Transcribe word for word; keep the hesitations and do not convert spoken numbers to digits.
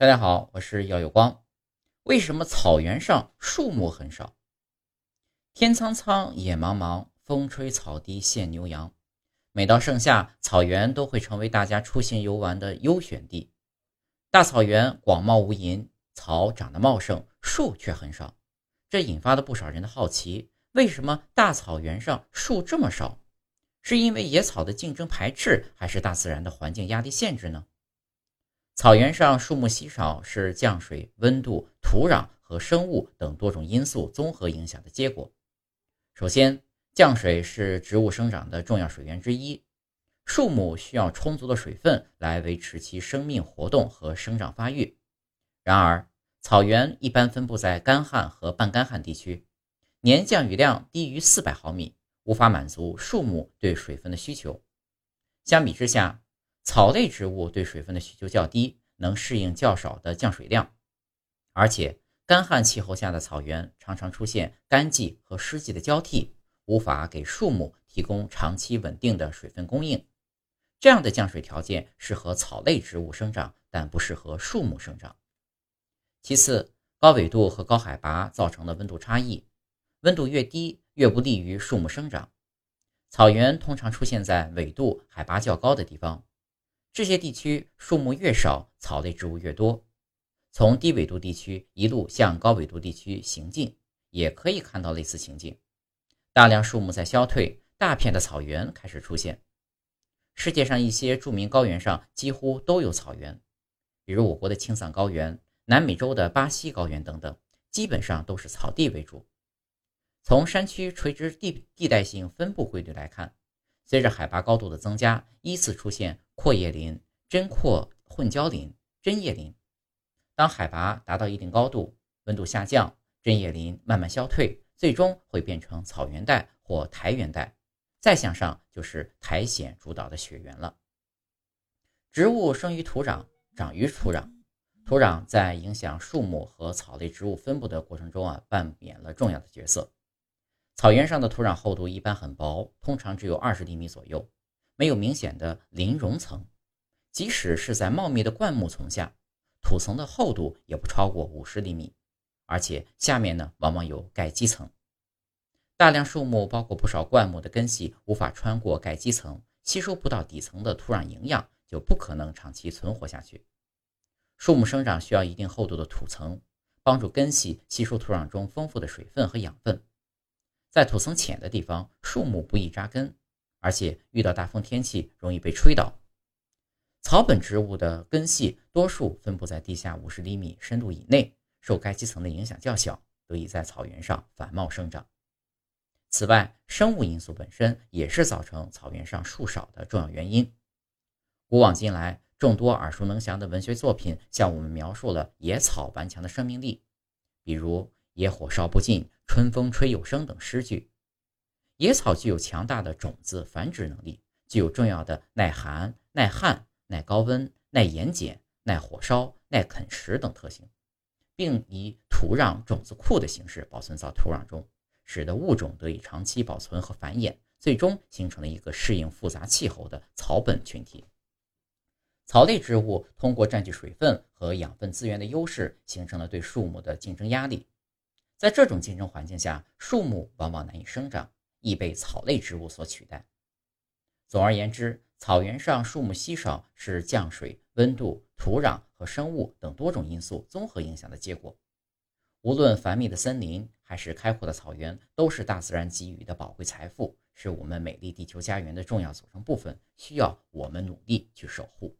大家好，我是姚有光。为什么草原上树木很少？天苍苍，野茫茫，风吹草低见牛羊。每到盛夏，草原都会成为大家出行游玩的优选地。大草原广袤无垠，草长得茂盛，树却很少。这引发了不少人的好奇，为什么大草原上树这么少？是因为野草的竞争排斥，还是大自然的环境压力限制呢？草原上树木稀少是降水、温度、土壤和生物等多种因素综合影响的结果。首先，降水是植物生长的重要水源之一，树木需要充足的水分来维持其生命活动和生长发育。然而，草原一般分布在干旱和半干旱地区，年降雨量低于四百毫米，无法满足树木对水分的需求。相比之下，草类植物对水分的需求较低，能适应较少的降水量。而且干旱气候下的草原常常出现干季和湿季的交替，无法给树木提供长期稳定的水分供应。这样的降水条件适合草类植物生长，但不适合树木生长。其次，高纬度和高海拔造成的温度差异，温度越低越不利于树木生长。草原通常出现在纬度、海拔较高的地方，这些地区树木越少，草类植物越多。从低纬度地区一路向高纬度地区行进，也可以看到类似情景。大量树木在消退，大片的草原开始出现。世界上一些著名高原上几乎都有草原，比如我国的青藏高原、南美洲的巴西高原等等，基本上都是草地为主。从山区垂直 地, 地带性分布规律来看，随着海拔高度的增加，依次出现阔叶林、针阔混交林、针叶林。当海拔达到一定高度，温度下降，针叶林慢慢消退，最终会变成草原带或苔原带，再向上就是苔藓主导的雪原了。植物生于土壤，长于土壤，土壤在影响树木和草类植物分布的过程中啊，扮演了重要的角色。草原上的土壤厚度一般很薄，通常只有二十厘米左右，没有明显的林溶层，即使是在茂密的灌木丛下，土层的厚度也不超过五十厘米，而且下面呢往往有盖基层。大量树木包括不少灌木的根系无法穿过盖基层，吸收不到底层的土壤营养，就不可能长期存活下去。树木生长需要一定厚度的土层，帮助根系吸收土壤中丰富的水分和养分。在土层浅的地方，树木不易扎根，而且遇到大风天气容易被吹倒。草本植物的根系多数分布在地下五十厘米深度以内，受该基层的影响较小，得以在草原上繁茂生长。此外，生物因素本身也是造成草原上树少的重要原因。古往今来，众多耳熟能详的文学作品向我们描述了野草顽强的生命力，比如野火烧不尽，春风吹又生等诗句。野草具有强大的种子繁殖能力，具有重要的耐寒、耐旱、耐高温、耐盐碱、耐火烧、耐啃食等特性，并以土壤种子库的形式保存到土壤中，使得物种得以长期保存和繁衍，最终形成了一个适应复杂气候的草本群体。草类植物通过占据水分和养分资源的优势，形成了对树木的竞争压力。在这种竞争环境下，树木往往难以生长，易被草类植物所取代。总而言之，草原上树木稀少是降水、温度、土壤和生物等多种因素综合影响的结果。无论繁密的森林还是开阔的草原，都是大自然给予的宝贵财富，是我们美丽地球家园的重要组成部分，需要我们努力去守护。